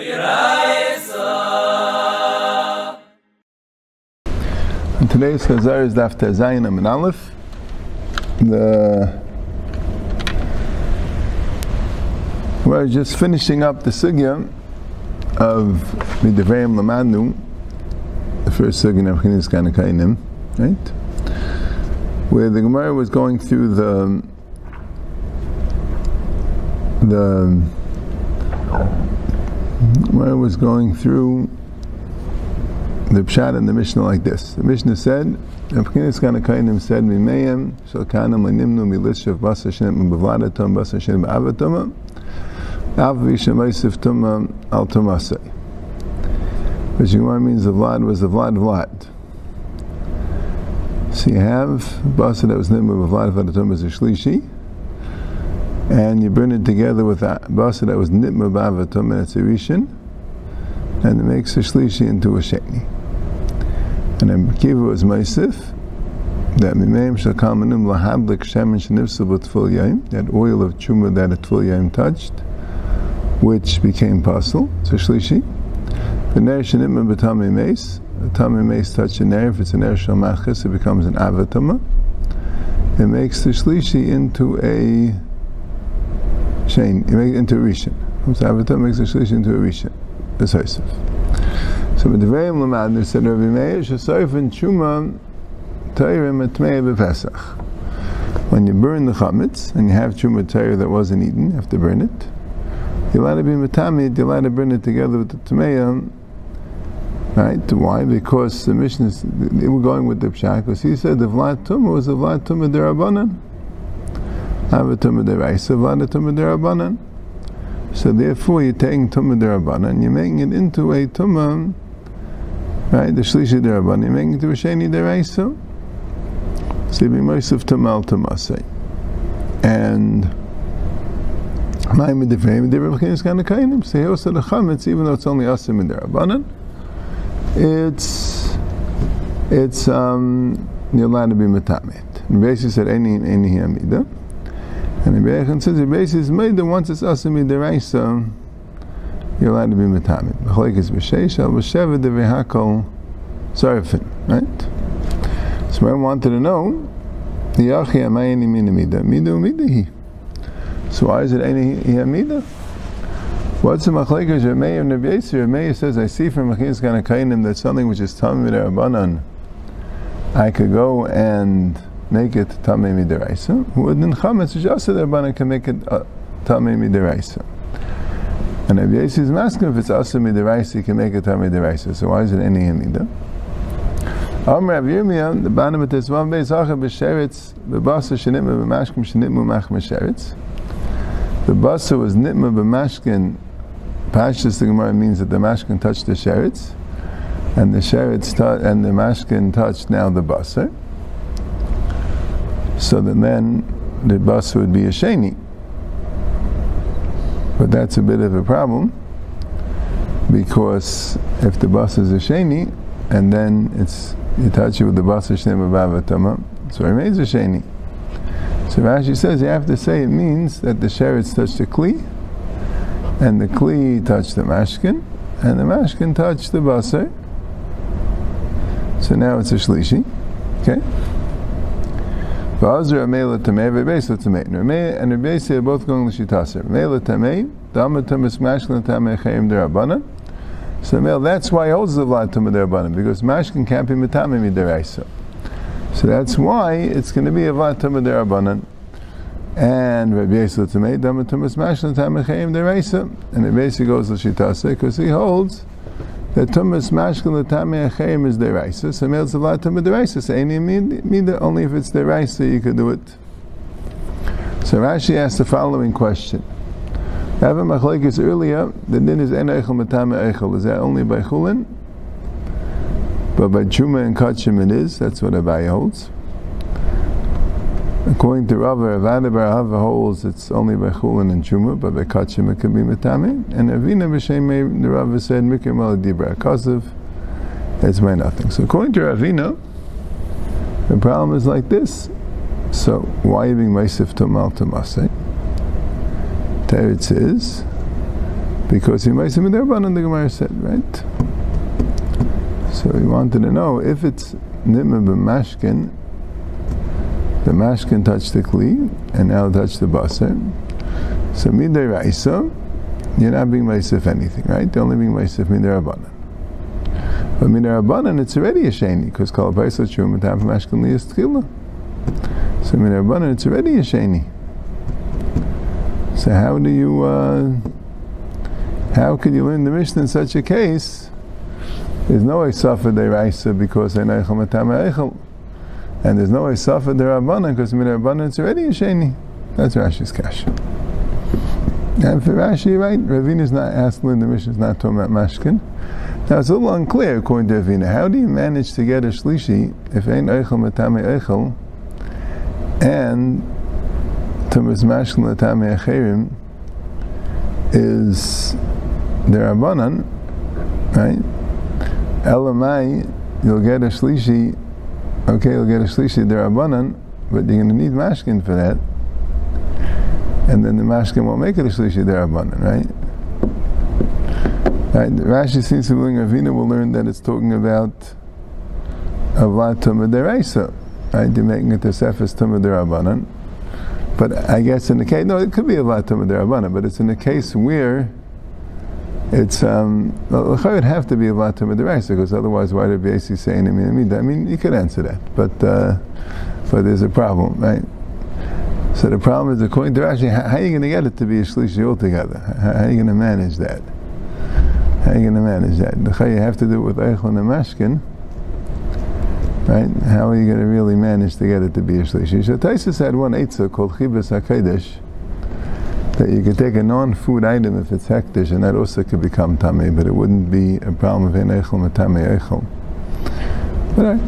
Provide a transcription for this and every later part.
And today's Chazara is daf Tzayin Amin Aleph. We're just finishing up the sugya of Mi Deveiim LaManu, the first sugya of Chinnis Kanakaynim, right? Where the Gemara was going through the Pshad and the Mishnah like this. The Mishnah said, Chinnis Kanakaynim said, mimeim, shalkanim nimnu beveladetom, nitma b'avatam, basar sheni b'avatam. Maysif tumah al tumasai, which means the vlad was the vlad. So you have basa that was nimnu beveladetom as a shlishi, and you burn it together with basa that was nitma b'avatam and it's a rishin, and it makes a shlishi into a sheni. And then b'kivu was maysif, that mimeim shall kamenim l'hablik shenivsa b'tful yayim, that oil of tumah that a tful yayim touched, which became pasul, so shlishi. The nere nimnu beveladetom, tamay midaraysa touch a nere. If it's a nere shel machis, it becomes an avatama. It makes the shlishi into a sheni. It makes into a rishin. So avatama makes the shlishi into a rishin. That's Yosef. So with the Deveiim Lamadnu said Rabbi Meir shesayif and chuma teirim atmei bepesach. When you burn the chametz and you have chuma teir that wasn't eaten, you have to burn it. You're allowed to be matamid, you're allowed to burn it together with the tameyam. Right? Why? Because the Mishnah, they were going with the Pshad, because he said the vlat tumah was the vlat tumah derabanan. Avatumah deraisa, vlat tumah derabanan. So therefore you're taking tumah derabanan, you're making it into a tumah, right? The shlishi derabanan, you're making it into a sheni deraisa. So you'll be maysif tumal tumasai. And Mayim Mederabanan, Mederabanan Chinnis Kanakaynim. So here also the chametz, even though it's only asim Mederabanan, it's you're allowed to be metamet. The basis said any amida, and the Berachin says the basis is made that once it's asim Mederaisa, you're allowed to be metamet. B'cholekes b'sheish al b'shevet devehakol sarfin. Right. So I wanted to know the yachi amayini min amida, mida umidahi. So why is it any Hamida? What's the machlekes Rameir and Rabbi Yisrael? Rameir says, I see from Chinnis Kanakaynim that something which is tamay midarabbanan, I could go and make it tamay midaraisa. Within chametz, which also the rabbanan can make it tamay midaraisa. And Rabbi Yisrael is asking if it's also midaraisa, he can make it tamay midaraisa. So why is it any Hamida? Amar Rav Yirmiyah, the banim at this one base, achar b'sheretz b'basa shenitma b'mashkim shenitma machma sheretz. The basa was nitma b'mashkin. Pashtus the Gemara means that the mashkin touched the sheretz, and the sheretz and the mashkin touched now the basar. So then the basa would be a sheni. But that's a bit of a problem, because if the basa is a sheni, and then you touch it with the basar shnei b'avatam, so it remains a sheni. So Rashi says you have to say it means that the sheretz touched the Kli, and the Kli touched the mashkin, and the mashkin touched the basar. So now it's a shlishi. Okay? V'azra meila tamei v'beisla tamei. Ramei and Rebeisi are both going to shitasar. Meila tamei, dama tamis mashkin tamei chayim derabanan. So meila, that's why he holds the vlat tumah derabanan, because mashkin can't be metamei midaraisa. So that's why it's going to be a vlat tumah derabanan, and Rabbi Yisrael tamei dama tumas mashkin tamei chayim deraisa, and Rabbi Yisrael goes to shitaseh because he holds that tumas mashkin tamei chayim is deraisa. So it's a vlat tumah deraisa. So any mida, only if it's deraisa you could do it. So Rashi asks the following question: Having machlekes earlier, the din is en eichel metamei eichel. Is that only by chulin? But by Chuma and Kachim it is, that's what Abai holds. According to Rav, Ravada Bar Hava holds it's only by Chulin and Chuma, but by Kachim it can be Metame. And Avina B'Shem, the Rav said, Mikir Maladibra Akasav, that's by nothing. So according to Ravina, the problem is like this. So, why even Maisif Tumal Tumasai? Teretz is because he might say Mederabanan, the Gemara said, right? So he wanted to know if it's nitma b'mashkin, the mashkin touched the Kli and now touched the basar. So Mi Deveiim LaManu, you're not being maysif anything, right? You're only being maysif Mederabanan. But Mederabanan, it's already a sheni, because Kol Paisa Chum at half mashkin liyistchila. So Mederabanan, it's already a sheni. So how do you, how could you learn the Mishnah in such a case? There's no Esafa deraisa because I know Eichel Matama Eichel. And there's no Esafa derabanan because Mederabanan, it's already a sheni. That's Rashi's Kasha. And for Rashi, right, Ravina is not asked to learn the Mishnah, is not talking about mashkin. Now it's a little unclear according to Ravina. How do you manage to get a shlishi if ain't Eichel Matama Eichel and Tumas Mashkin Latame Acherim is derabanan, right? Elamai, you'll get a shlishi, okay, you'll get a shlishi derabanan, but you're going to need mashkin for that. And then the mashkin won't make it a shlishi derabanan, right? Right? Rashi seems to be learning, Ravina will learn that it's talking about a vlat tumah deraisa, right? You're making it a sefes tumah derabanan. But I guess in the case, no, it could be a vlat tumah derabanan, but it's in the case where it's, it would have to be a vlat tumah deraisa, because otherwise why would be AC saying, I mean, you could answer that, but there's a problem, right? So the problem is, according to Rashi, how are you going to get it to be a shlishi altogether? How are you going to manage that? You have to do it with Eichel and the mashkin. Right? How are you going to really manage to get it to be a shlishi? So Taisus had one eitzah called chibas hakedesh, that you could take a non-food item if it's hekdesh, and that also could become tamay, but it wouldn't be a problem of ein eichel matamay eichel.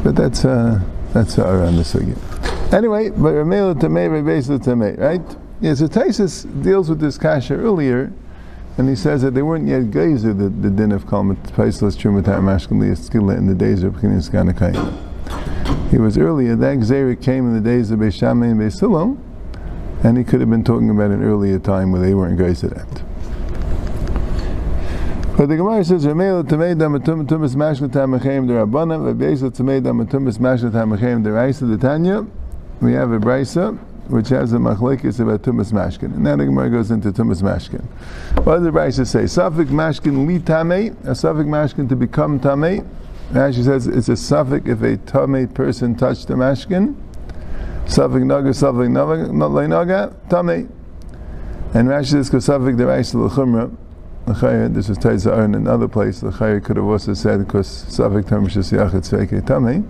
But that's around the sugya. Anyway, but Ramela tamay, Rebbeisa tamay, right? Yeah, so Taisus deals with this kasha earlier, and he says that they weren't yet geyser the din of kol paislas trumatai mashkin liyaskila in the days of Chinnis Kanakaynim. It was earlier, that Gzera came in the days of Beis Shammai and Beis Hillel, and he could have been talking about an earlier time where they weren't going to that. But the Gemara says, Ramela Tamei Damatum Tumas Mashkin Tamachem Derabana, Vabesa Tamei Damatumas Mashkin Tamachem Deraisa, the Tanya. We have a Braisa, which has a machlekes about Tumas Mashkin. And then the Gemara goes into Tumas Mashkin. What does the Braisa say? Safik Mashkin Li Tamei, a Safik Mashkin to become Tamei. Rashi says it's a suffix if a tamei person touched the mashkin. Suffix naga, tamei. And Rashi says because suffix deraisa l'chumra. L'chayr, this was Taiz Aaron in another place. L'chayr could have also said because suffix tamishus yachet sveike tamei.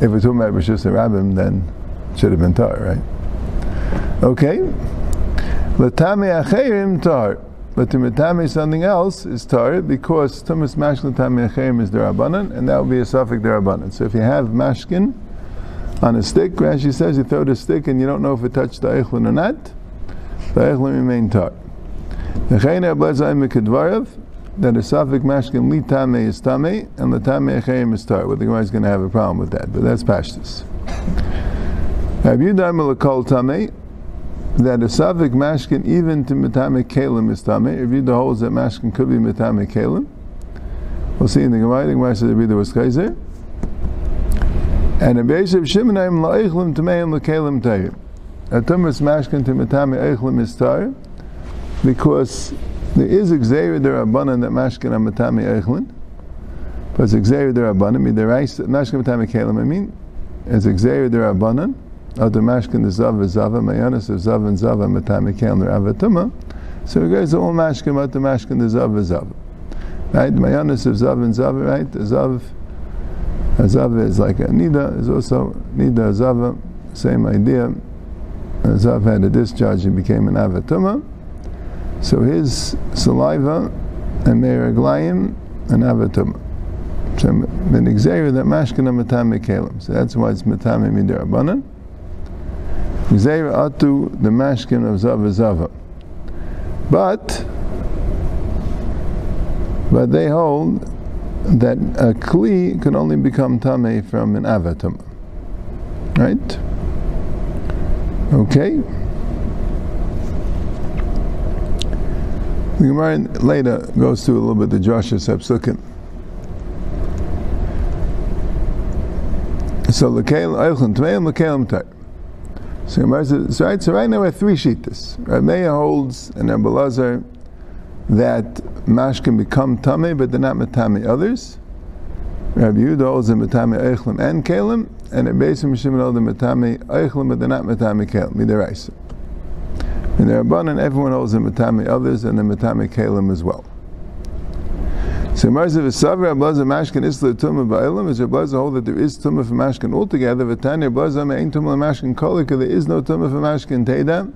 If we're talking about rishus rabim, then it should have been tar, right? Okay. L'tamei acherim tar. But to metame something else is tar, because tumas mashkin tamei acherim is derabanan, and that would be a suffix derabanan. So if you have mashkin on a stick, Rashi says you throw the stick and you don't know if it touched the eichlin or not, the eichlin remain tar. That a suffix mashkin li tamei is tamei, and the tamei acherim is tar. Well, the Gemara is going to have a problem with that, but that's pashtus. Have you done melakol tamei? That a suffix mashkin even to metame kalim is tamei. Reviewed the holes that mashkin could be metame kalim. We'll see in the Gemara. The Gemara says the reader was kaiser. And a beisav shimonayim la'ichlim tameim la'kalim tayim. A tumas mashkin to metame eichlim is tar, because there is exeir derabanan that mashkin on metame eichlin, but it's exeir derabanan. Midaraisa mashkin metame kalim. I mean, it's exeir derabanan. Of the mashkin, the zava, mayanis of zav and zava, matamikel, and vlat tumah. So it goes to all mashkin, but the mashkin, the zava. Right? Mayanis of zav and zava, right? The zav, a zava is like a nida, is also nida zava, same idea. A zav had a discharge, he became an vlat tumah. So his saliva and meraglayim, an vlat tumah. So min exeira that mashkin, a matamikelim. So that's why it's matami midarabanan. Gzeira atu the mashkin of zava, but they hold that a kli can only become tamei from an avatam, right? Okay. The Gemara later goes through a little bit the drashas hapsukim. So l'keil eichlin tmeim l'keilim tar. So Gemara says, right now we have three shittas. Rav Meir holds and Rabbi Lazar that mashkin become tamay, but they're not matami others. Rabbi Yehuda holds them matami eichlin and keilim, and Rabbi Yisrael Shimon holds them matami eichlin, but they're not matami keilim midaraisa. In the Rabbanan, everyone holds the matami others and the matami kalim as well. So Marzav is Savra, Ablaza Mashkin Isla Tumah Ba'ilam, is Ablaza hold that there is Tumah for Mashkin altogether, Vatanya Ablaza Ma'in Tumah Mashkin Kolika, there is no Tumah for Mashkin Teda,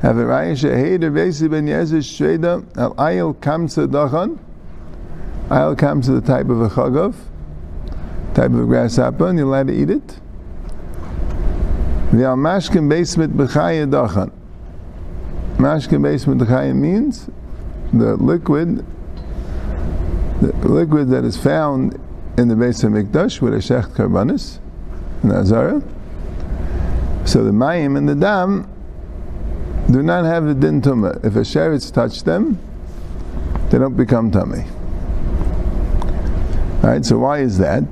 Havarayah Sheheda, Vesi Ben Yezer Shreda, Al Ayil Kamsa Dachan, Ayil Kamsa, the type of a chagav, type of a grasshopper, and you're allowed to eat it. The Al Mashkin Basement Bechaya Dachan. Mashkin basement d'chayim means the liquid that is found in the base of Mikdash with a shecht karbanis in Azara. So the mayim and the dam do not have the din tumah. If a sheretz touch them, they don't become tummy. Alright, so why is that?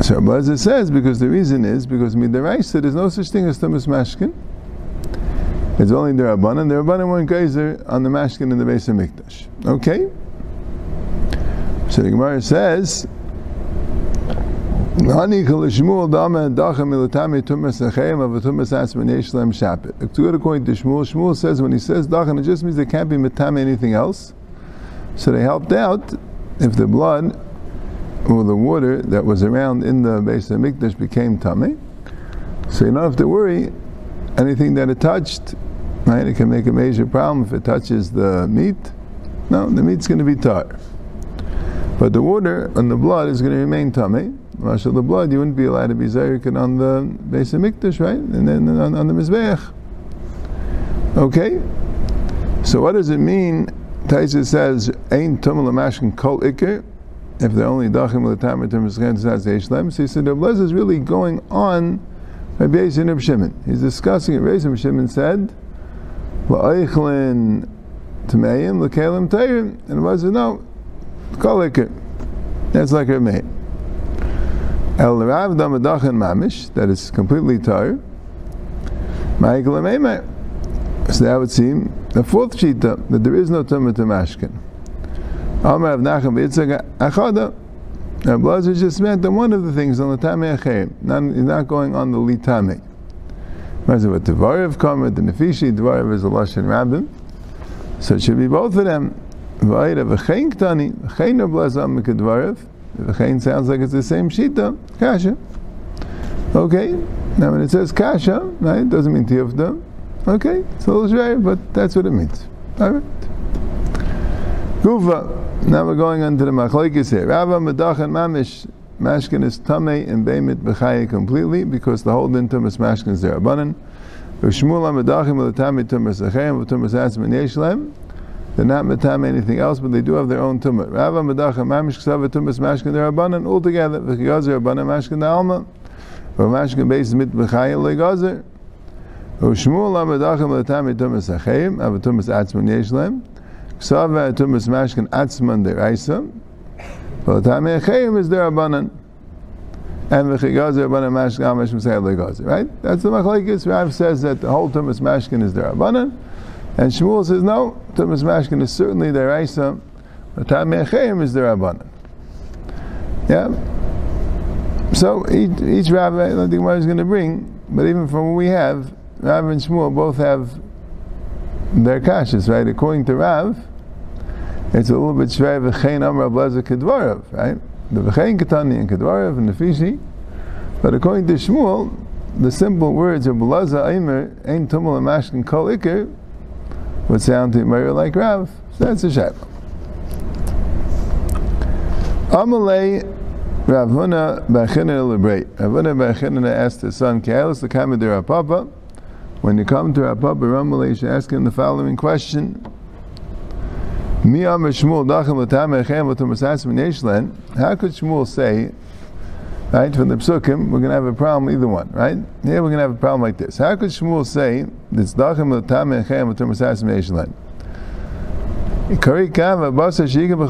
So Abazah says because the reason is because midaraisa, there's no such thing as tumas mashkin. It's only derabanan. Derabanan weren't geyser on the mashkin in the base of Mikdash. Okay? So the Gemara says, if to go according to Shmuel, Shmuel says when he says dachan, it just means they can't be metame anything else. So they helped out if the blood or the water that was around in the base of Mikdash became tame. So you don't have to worry, anything that it touched, right? It can make a major problem if it touches the meat. No, the meat's going to be tar. But the water and the blood is going to remain tummy. Mashal the blood, you wouldn't be allowed to be zayrikin on the base of Mikdash, right? And then on the Mizbeach. Okay? So what does it mean? Taisa says, Ain tumul mashkin kol ikir. If they're only dachim l'tam or tumizkan tzaz yeshlem. So he said, the blood is really going on. Rabbi Yisrael Shimon, he's discussing it. Rabbi Yisrael Shimon said, "La'eichlin tameim, l'kelim tayrim," and Rabbi said, "No, kolikir." That's like Rabbi Meir. El Rav Damadachin Mamish, that is completely tayr. Ma'ikol Meimer. So that would seem the fourth shita that there is no tumah to mashkin. Amar Rav Nachum B'Yitzchak Achada. Now, Blazer just meant that one of the things on the Tamei Acherim, he's not going on the Litame. Remember what Tavarev comment, the Nefishi, Tvarev is a Lashon Rabbim. So it should be both of them. V'ayra v'chein ktani, v'chein or Blazer amik Tvarev. V'chein sounds like it's the same Shita, Kasha. Okay, now when it says Kasha, right, it doesn't mean Tiyufda. Okay, it's a little shreir, but that's what it means. Alright. Gufa. Now we're going on to the machlokes here. Rava medachan mamish, mashkin is tamei and beimit b'chaya completely because the whole din tumas mashkin is derabanan. Shmuel medachin with the tamei tumas achayim with tumas atzim and yeshlem. They're not metame anything else, but they do have their own tumah. Rava medachan mamish k'sava tumas mashkin derabanan altogether. V'chigazer derabanan mashkin da'alma. V'mashkin based mit b'chaya legazer. Shmuel medachin with the tamei tumas achayim with tumas atzim and yeshlem. Ksava tumas mashkin atzman deraisa, but tamei chayim is derabanan, and v'chigazer derabanan mashkin amash m'sayad legazer. Right? That's the machlokes. Rav says that the whole tumas mashkin is derabanan, and Shmuel says no, tumas mashkin is certainly deraisa, but tamei chayim is derabanan. Yeah. So each rabbi, I don't think what he's going to bring, but even from what we have, Rav and Shmuel both have their kashas, right? According to Rav, it's a little bit shvei v'chein amra blazer kedvarav, right? The v'chein ketani and kedvarav and the fishi, but according to Shmuel, the simple words of blazer aimer ein tumul mashkin kol ikir would sound to Meir like Rav. So that's a shaila. Amalei Rav Huna bar Chanina lebrei. Rav Huna bar Chanina asked his son Kailas the kamed der Papa. When you come to Rav Papa Ramalei, you should ask him the following question: how could Shmuel say, right, from the psukim, we're going to have a problem either one, right? Here we're going to have a problem like this. How could Shmuel say, it's dachem l'tamei echem v'tumas atzim yeshlen? There's a pasuk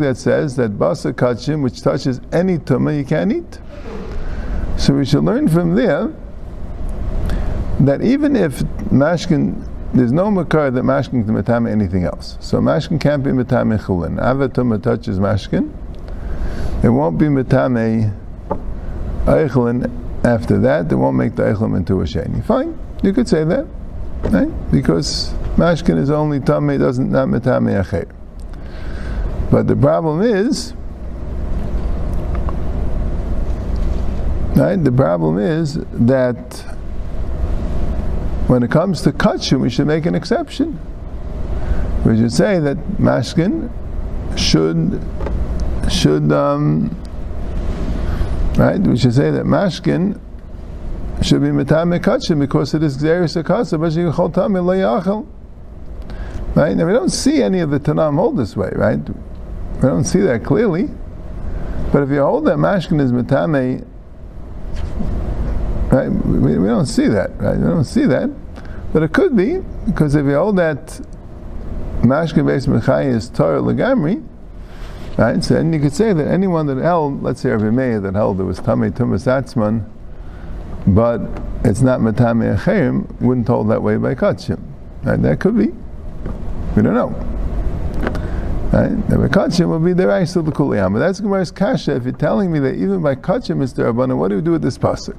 that says that basa kachim, which touches any tumah, you can't eat. So we should learn from there that even if mashkin, there's no makar that mashkin can matame anything else. So mashkin can't be matame chulin. Avatumah touches mashkin. It won't be matame eichlin after that. They won't make the eichlin into a sheni. Fine, you could say that, right? Because mashkin is only tamay, doesn't not matame acher. But the problem is, right? The problem is that when it comes to kachim, we should make an exception. We should say that mashkin should we should say that mashkin should be metame kachim because it is gzeris hakasa b'sheichol tamei lo yachal. Right? Now we don't see any of the Tanam hold this way, right? We don't see that clearly. But if you hold that mashkin is metame, right? We don't see that, right? We don't see that. But it could be, because if you hold that mashkin based mechai is Torah legamri, right? So and you could say that anyone that held, let's say Rabbi Meir that held it was tamei tumas atzman, but it's not metame acherim, wouldn't hold that way by kachim. Right? That could be. We don't know. Right? Now by kachim will be deraisa l'kuliyam. But that's Gemara's kasha. If you're telling me that even by kachim is derabanan, what do we do with this pasuk?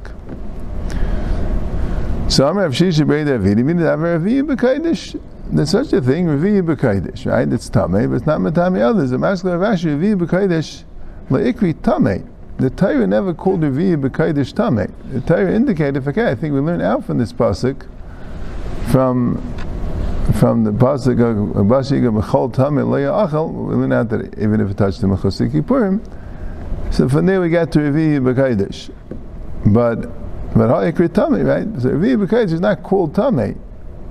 So Amar Rav Shisha B'Rei Davidi, meaning Amar Raviyi B'Kaidish. There's such a thing, Raviyi B'Kaidish, right? It's tamei, but it's not matame others. The Master of Rashi, Raviyi B'Kaidish, la'ikri tamei. The Torah never called Raviyi B'Kaidish tamei. The Torah indicated, okay, I think we learn out from this pasuk, from the pasuk of Bashiga B'chol Tamei Le'ya Achel, we learn out that even if it touched the Mechosik Kippurim, so from there we got to Raviyi B'Kaidish. But ha'ikri tamei, right? So Raviyi B'Kaidish is not called tamei.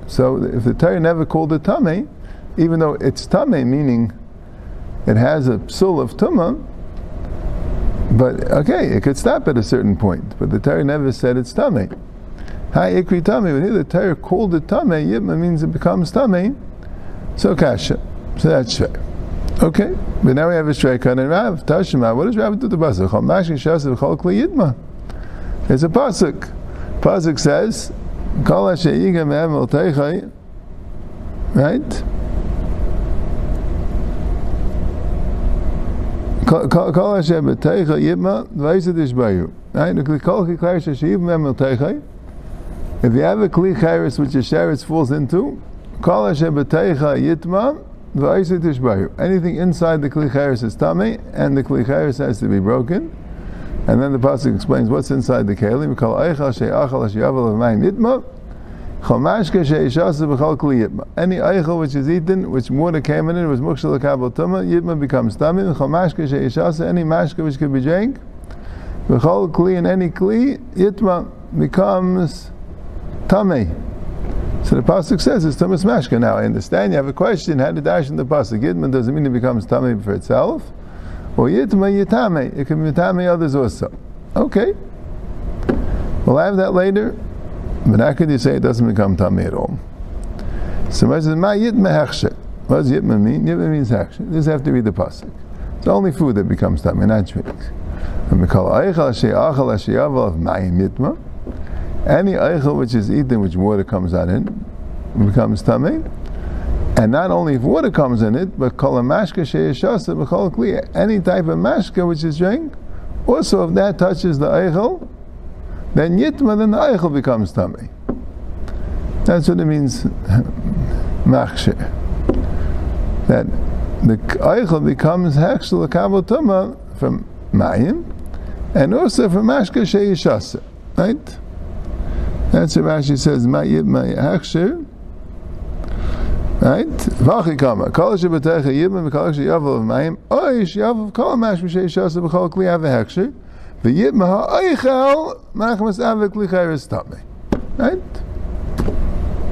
So if the Torah never called it tamei, even though it's tamei, meaning it has a psul of tumah, but okay, it could stop at a certain point. But the Torah never said it's tamei. Ha'ikri tamei, but here the Torah called it tamei, yitma means it becomes tamei. So kasha. So that's fair. Okay, but now we have a shreikan and Rav, Tashima. What does Rav do to Basar? Chol mashkin shasa v'chol kli yitma. It's a pasuk. Pasuk says, "Kol asher yiga me'em el teichai." Right? Kol asher b'teichai yibma v'ayisad ishbayu. Right? Kol ki klaris asher yiga me'em el teichai. If you have a kli chayrus which a sheretz falls into, kol asher b'teichai yitma v'ayisad ishbayu. Anything inside the kli chayrus is tamei, and the kli chayrus has to be broken. And then the pasuk explains what's inside the kelim. We call eichel she'achal she'aval v'mayim yitma, chol mashke she'ishasa v'chol kli yitma. Any eichel which is eaten, which water came in it, was mukshal l'kabel tumah, yitma becomes tamim. Chol mashke she'ishasa, any mashke which could be drank, v'chol kli, and any kli, yitma becomes tameh. So the pasuk says it's tumas mashke. Now I understand you have a question. How did dash in the pasuk? Yitma doesn't mean it becomes tameh for itself. Or yitma yitame, it can be yitame others also. Okay, we'll have that later, but how could you say it doesn't become tamei at all? So what does yitma hechshe? What does yitma mean? Yitma means hechshe. You just have to read the pasuk. It's only food that becomes tamei, not drinks. And we call eichel she'achal she'aval v'mayim yitma. Any eichel which is eaten, which water comes out in, becomes tamei. And not only if water comes in it, but kol mashka sheyashasa b'chol kli, any type of mashka which is drank, also if that touches the eichel, then yitma, then the eichel becomes tamei. That's what it means, machshe. That the eichel becomes hechshel l'kabel tumah from mayim, and also from mashka sheyashasa. Right? That's what Rashi says, ma yitma hechshel. Right? V'achikama. Kol she'b'teicha yibim v'kol she'yavol v'mayim oy she'yavol v'kol mashim she'yishasa v'kol kli av hechshir v'yibim ha'oichel machmas av v'kli chayris tamei. Right?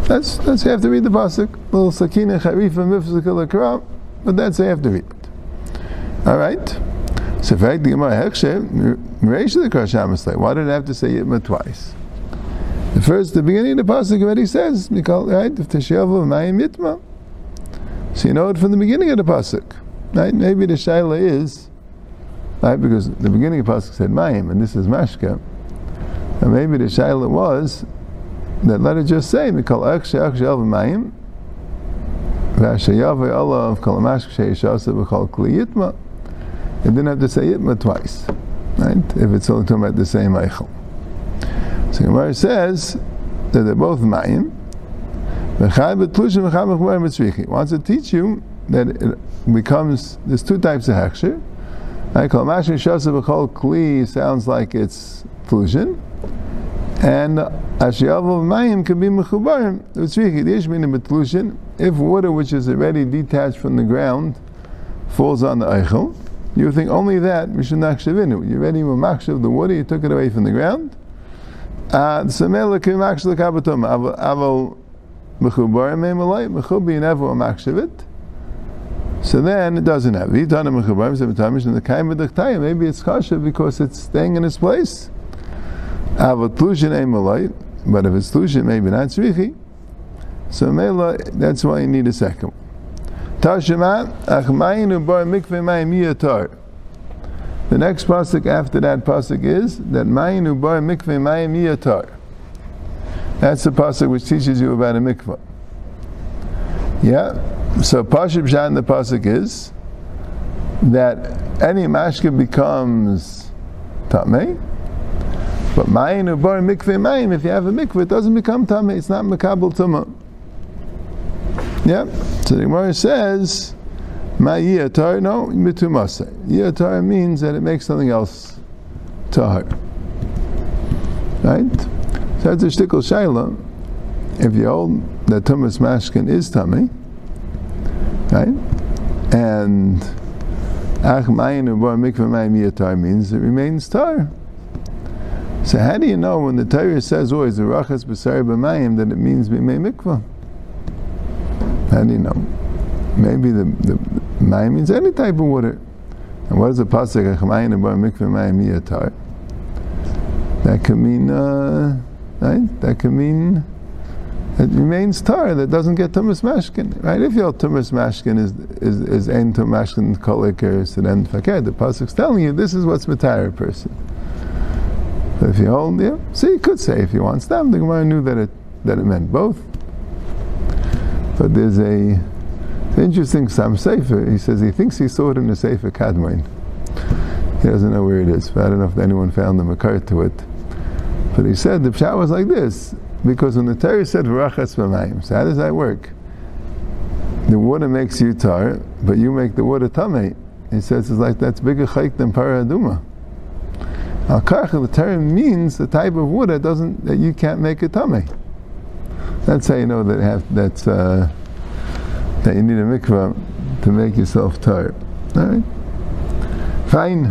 That's you have to read the pasuk. Little sakina charifa mifzika l'kra, but that's you have to read it. Alright? So in fact, the Gemara hechshir m'reish l'kra shamaslay. Why did I have to say yibim twice? The beginning of the pasuk already says, right? If the she'avol v'mayim yitma, So you know it from the beginning of the pasuk. Right? Maybe the shaila is, right, because the beginning of the pasuk said mayim, and this is mashka. And maybe the shaila was that let it just say mikol aksha aksha alva mayim v'ashayavay Allah of kol mashka sheishasa v'kol kli yitma. It didn't have to say yitma twice, right? If it's only talking about the same eichel. So Gemara says that they're both mayim. It wants to teach you that it becomes, there's two types of hechshir. I call mashkin shasa b'chol kli sounds like it's tlushin, and ashiyavu mayim can be mechubarim utzrichi. The ishmin b'tlushin, if water which is already detached from the ground falls on the eichel, you would think only that mishum nachshavinu. You already were machshav the water, you took it away from the ground. So then it doesn't have it. Maybe it's kasha because it's staying in its place. But if it's tlushin, maybe not tzrichi. So mela, that's why you need a second. The next pasuk after that pasuk is that ma'inu bar mikveh ma'im yatar. That's the pasuk which teaches you about a mikveh. Yeah. So Pshad Pshad the pasuk is that any mashkin becomes tamay, but ma'inu bar mikveh ma'im, if you have a mikveh, it doesn't become tamay. It's not makabel tumah. Yeah. So the Gemara says. Ma yiyatar, no, mitumase. Yiyatar means that it makes something else tahar. Right? So that's a shtickle shayla. If you hold that tumas mashkin is tummy, right? And ach mayinu bar mikveh mayim yiyatar means it remains tahar. So how do you know when the Torah says always the rachas basar b'mayim that it means b'mei mikveh? How do you know? Maybe the mayim means any type of water. And what is the pasuk? Achmayin bar mikveh mayim yatar. That can mean, right? That can mean it remains tar. That doesn't get tumas mashkin, right? If your tumas mashkin is ein tum mashkin kol ikeres and end fakir, the pasuk's telling you this is what's matara person. But if you hold, yeah. So you could say if you want stam. The Gemara knew that it meant both. But there's a interesting Sam Sefer, he says he thinks he saw it in the Sefer Kadmon. He doesn't know where it is, but I don't know if anyone found the makar to it. But he said the pshat was like this, because when the Torah said v'rachas b'mayim, so how does that work? The water makes you tar, but you make the water tamei. He says it's like that's bigger chayk than paraduma. Al karach, the Torah means the type of water that you can't make a tamei. That's how you know that you need a mikvah to make yourself tired. All right? Fine.